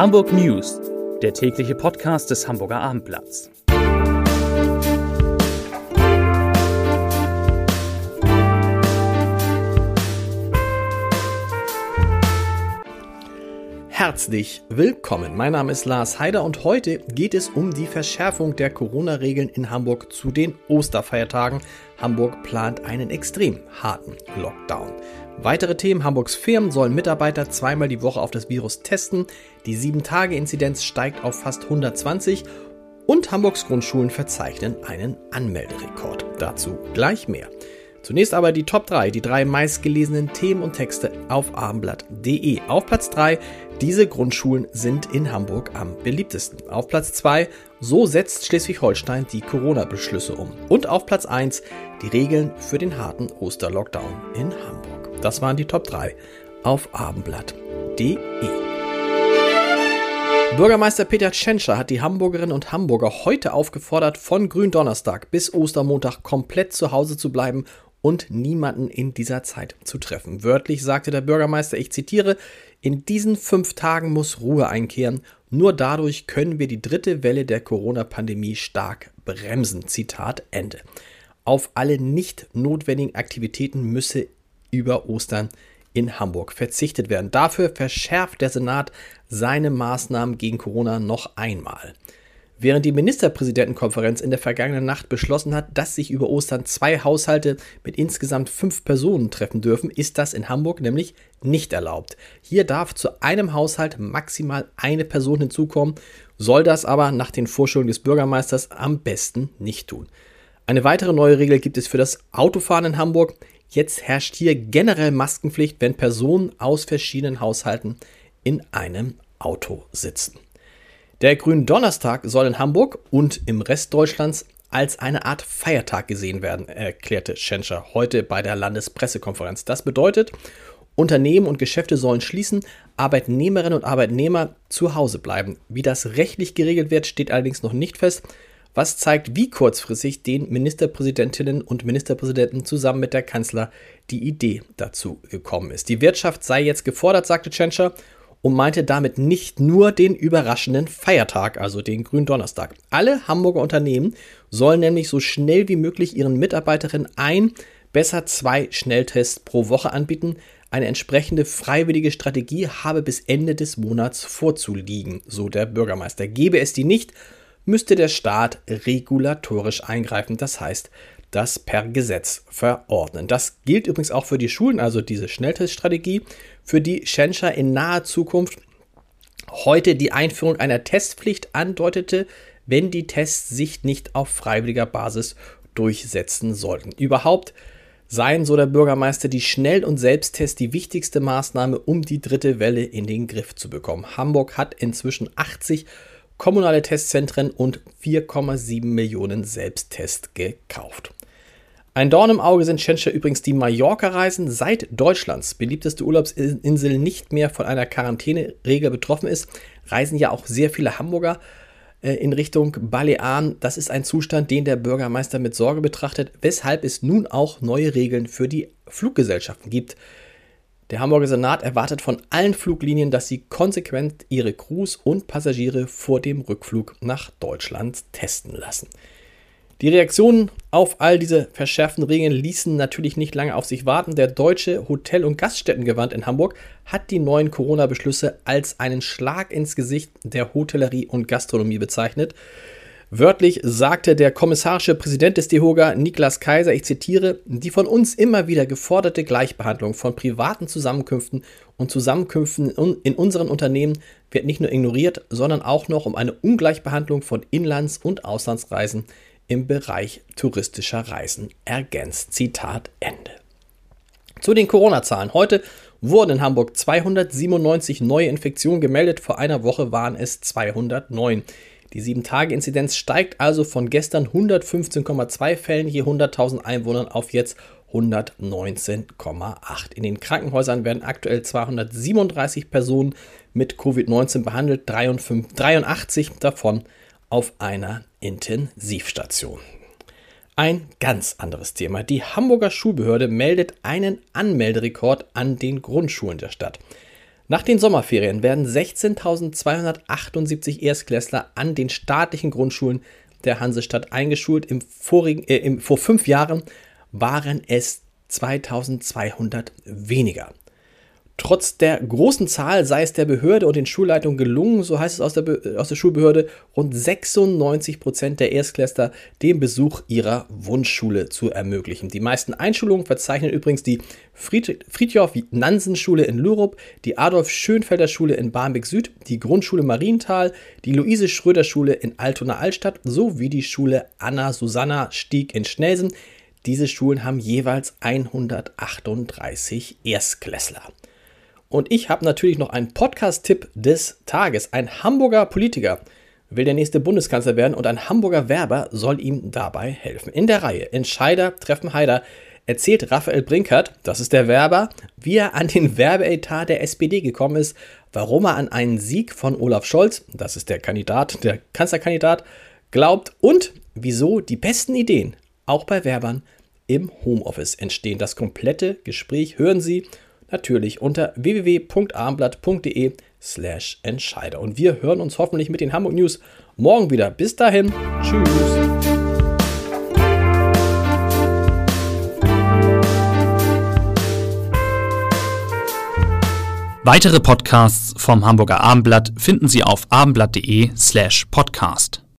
Hamburg News, der tägliche Podcast des Hamburger Abendblatts. Herzlich willkommen, mein Name ist Lars Heider und heute geht es um die Verschärfung der Corona-Regeln in Hamburg zu den Osterfeiertagen. Hamburg plant einen extrem harten Lockdown. Weitere Themen: Hamburgs Firmen sollen Mitarbeiter zweimal die Woche auf das Virus testen, die 7-Tage-Inzidenz steigt auf fast 120 und Hamburgs Grundschulen verzeichnen einen Anmelderekord. Dazu gleich mehr. Zunächst aber die Top 3, die drei meistgelesenen Themen und Texte auf abendblatt.de. Auf Platz 3, diese Grundschulen sind in Hamburg am beliebtesten. Auf Platz 2, so setzt Schleswig-Holstein die Corona-Beschlüsse um. Und auf Platz 1, die Regeln für den harten Osterlockdown in Hamburg. Das waren die Top 3 auf abendblatt.de. Bürgermeister Peter Tschentscher hat die Hamburgerinnen und Hamburger heute aufgefordert, von Gründonnerstag bis Ostermontag komplett zu Hause zu bleiben und niemanden in dieser Zeit zu treffen. Wörtlich sagte der Bürgermeister, ich zitiere, in diesen 5 Tagen muss Ruhe einkehren, nur dadurch können wir die 3. Welle der Corona-Pandemie stark bremsen. Zitat Ende. Auf alle nicht notwendigen Aktivitäten müsse über Ostern in Hamburg verzichtet werden. Dafür verschärft der Senat seine Maßnahmen gegen Corona noch einmal. Während die Ministerpräsidentenkonferenz in der vergangenen Nacht beschlossen hat, dass sich über Ostern 2 Haushalte mit insgesamt 5 Personen treffen dürfen, ist das in Hamburg nämlich nicht erlaubt. Hier darf zu einem Haushalt maximal 1 Person hinzukommen, soll das aber nach den Vorstellungen des Bürgermeisters am besten nicht tun. Eine weitere neue Regel gibt es für das Autofahren in Hamburg. Jetzt herrscht hier generell Maskenpflicht, wenn Personen aus verschiedenen Haushalten in einem Auto sitzen. Der Gründonnerstag soll in Hamburg und im Rest Deutschlands als eine Art Feiertag gesehen werden, erklärte Tschentscher heute bei der Landespressekonferenz. Das bedeutet, Unternehmen und Geschäfte sollen schließen, Arbeitnehmerinnen und Arbeitnehmer zu Hause bleiben. Wie das rechtlich geregelt wird, steht allerdings noch nicht fest, was zeigt, wie kurzfristig den Ministerpräsidentinnen und Ministerpräsidenten zusammen mit der Kanzler die Idee dazu gekommen ist. Die Wirtschaft sei jetzt gefordert, sagte Tschentscher, und meinte damit nicht nur den überraschenden Feiertag, also den Gründonnerstag. Alle Hamburger Unternehmen sollen nämlich so schnell wie möglich ihren Mitarbeiterinnen 1, besser 2 Schnelltests pro Woche anbieten. Eine entsprechende freiwillige Strategie habe bis Ende des Monats vorzuliegen, so der Bürgermeister. Gäbe es die nicht, müsste der Staat regulatorisch eingreifen, das heißt, das per Gesetz verordnen. Das gilt übrigens auch für die Schulen, also diese Schnellteststrategie, für die Tschentscher in naher Zukunft heute die Einführung einer Testpflicht andeutete, wenn die Tests sich nicht auf freiwilliger Basis durchsetzen sollten. Überhaupt seien, so der Bürgermeister, die Schnell- und Selbsttests die wichtigste Maßnahme, um die 3. Welle in den Griff zu bekommen. Hamburg hat inzwischen 80 kommunale Testzentren und 4,7 Millionen Selbsttests gekauft. Ein Dorn im Auge sind Tschentscher übrigens die Mallorca-Reisen. Seit Deutschlands beliebteste Urlaubsinsel nicht mehr von einer Quarantäneregel betroffen ist, reisen ja auch sehr viele Hamburger in Richtung Balearen. Das ist ein Zustand, den der Bürgermeister mit Sorge betrachtet, weshalb es nun auch neue Regeln für die Fluggesellschaften gibt. Der Hamburger Senat erwartet von allen Fluglinien, dass sie konsequent ihre Crews und Passagiere vor dem Rückflug nach Deutschland testen lassen. Die Reaktionen auf all diese verschärften Regeln ließen natürlich nicht lange auf sich warten. Der Deutsche Hotel- und Gaststättenverband in Hamburg hat die neuen Corona-Beschlüsse als einen Schlag ins Gesicht der Hotellerie und Gastronomie bezeichnet. Wörtlich sagte der kommissarische Präsident des DEHOGA, Niklas Kaiser, ich zitiere, die von uns immer wieder geforderte Gleichbehandlung von privaten Zusammenkünften und Zusammenkünften in unseren Unternehmen wird nicht nur ignoriert, sondern auch noch um eine Ungleichbehandlung von Inlands- und Auslandsreisen im Bereich touristischer Reisen ergänzt. Zitat Ende. Zu den Corona-Zahlen. Heute wurden in Hamburg 297 neue Infektionen gemeldet, vor einer Woche waren es 209. Die 7-Tage-Inzidenz steigt also von gestern 115,2 Fällen je 100.000 Einwohnern auf jetzt 119,8. In den Krankenhäusern werden aktuell 237 Personen mit Covid-19 behandelt, 83 davon auf einer Intensivstation. Ein ganz anderes Thema. Die Hamburger Schulbehörde meldet einen Anmelderekord an den Grundschulen der Stadt. Nach den Sommerferien werden 16.278 Erstklässler an den staatlichen Grundschulen der Hansestadt eingeschult. Vor 5 Jahren waren es 2.200 weniger. Trotz der großen Zahl sei es der Behörde und den Schulleitungen gelungen, so heißt es aus der Schulbehörde, rund 96% der Erstklässler den Besuch ihrer Wunschschule zu ermöglichen. Die meisten Einschulungen verzeichnen übrigens die Fridtjof-Nansen-Schule in Lurup, die Adolf-Schönfelder-Schule in Barmbek-Süd, die Grundschule Marienthal, die Luise-Schröder-Schule in Altona-Altstadt sowie die Schule Anna-Susanna-Stieg in Schnelsen. Diese Schulen haben jeweils 138 Erstklässler. Und ich habe natürlich noch einen Podcast-Tipp des Tages. Ein Hamburger Politiker will der nächste Bundeskanzler werden und ein Hamburger Werber soll ihm dabei helfen. In der Reihe Entscheider treffen Heider erzählt Raphael Brinkert, das ist der Werber, wie er an den Werbeetat der SPD gekommen ist, warum er an einen Sieg von Olaf Scholz, das ist der Kanzlerkandidat, glaubt und wieso die besten Ideen auch bei Werbern im Homeoffice entstehen. Das komplette Gespräch hören Sie natürlich unter www.abendblatt.de/Entscheider. Und wir hören uns hoffentlich mit den Hamburg News morgen wieder. Bis dahin, tschüss. Weitere Podcasts vom Hamburger Abendblatt finden Sie auf abendblatt.de/podcast.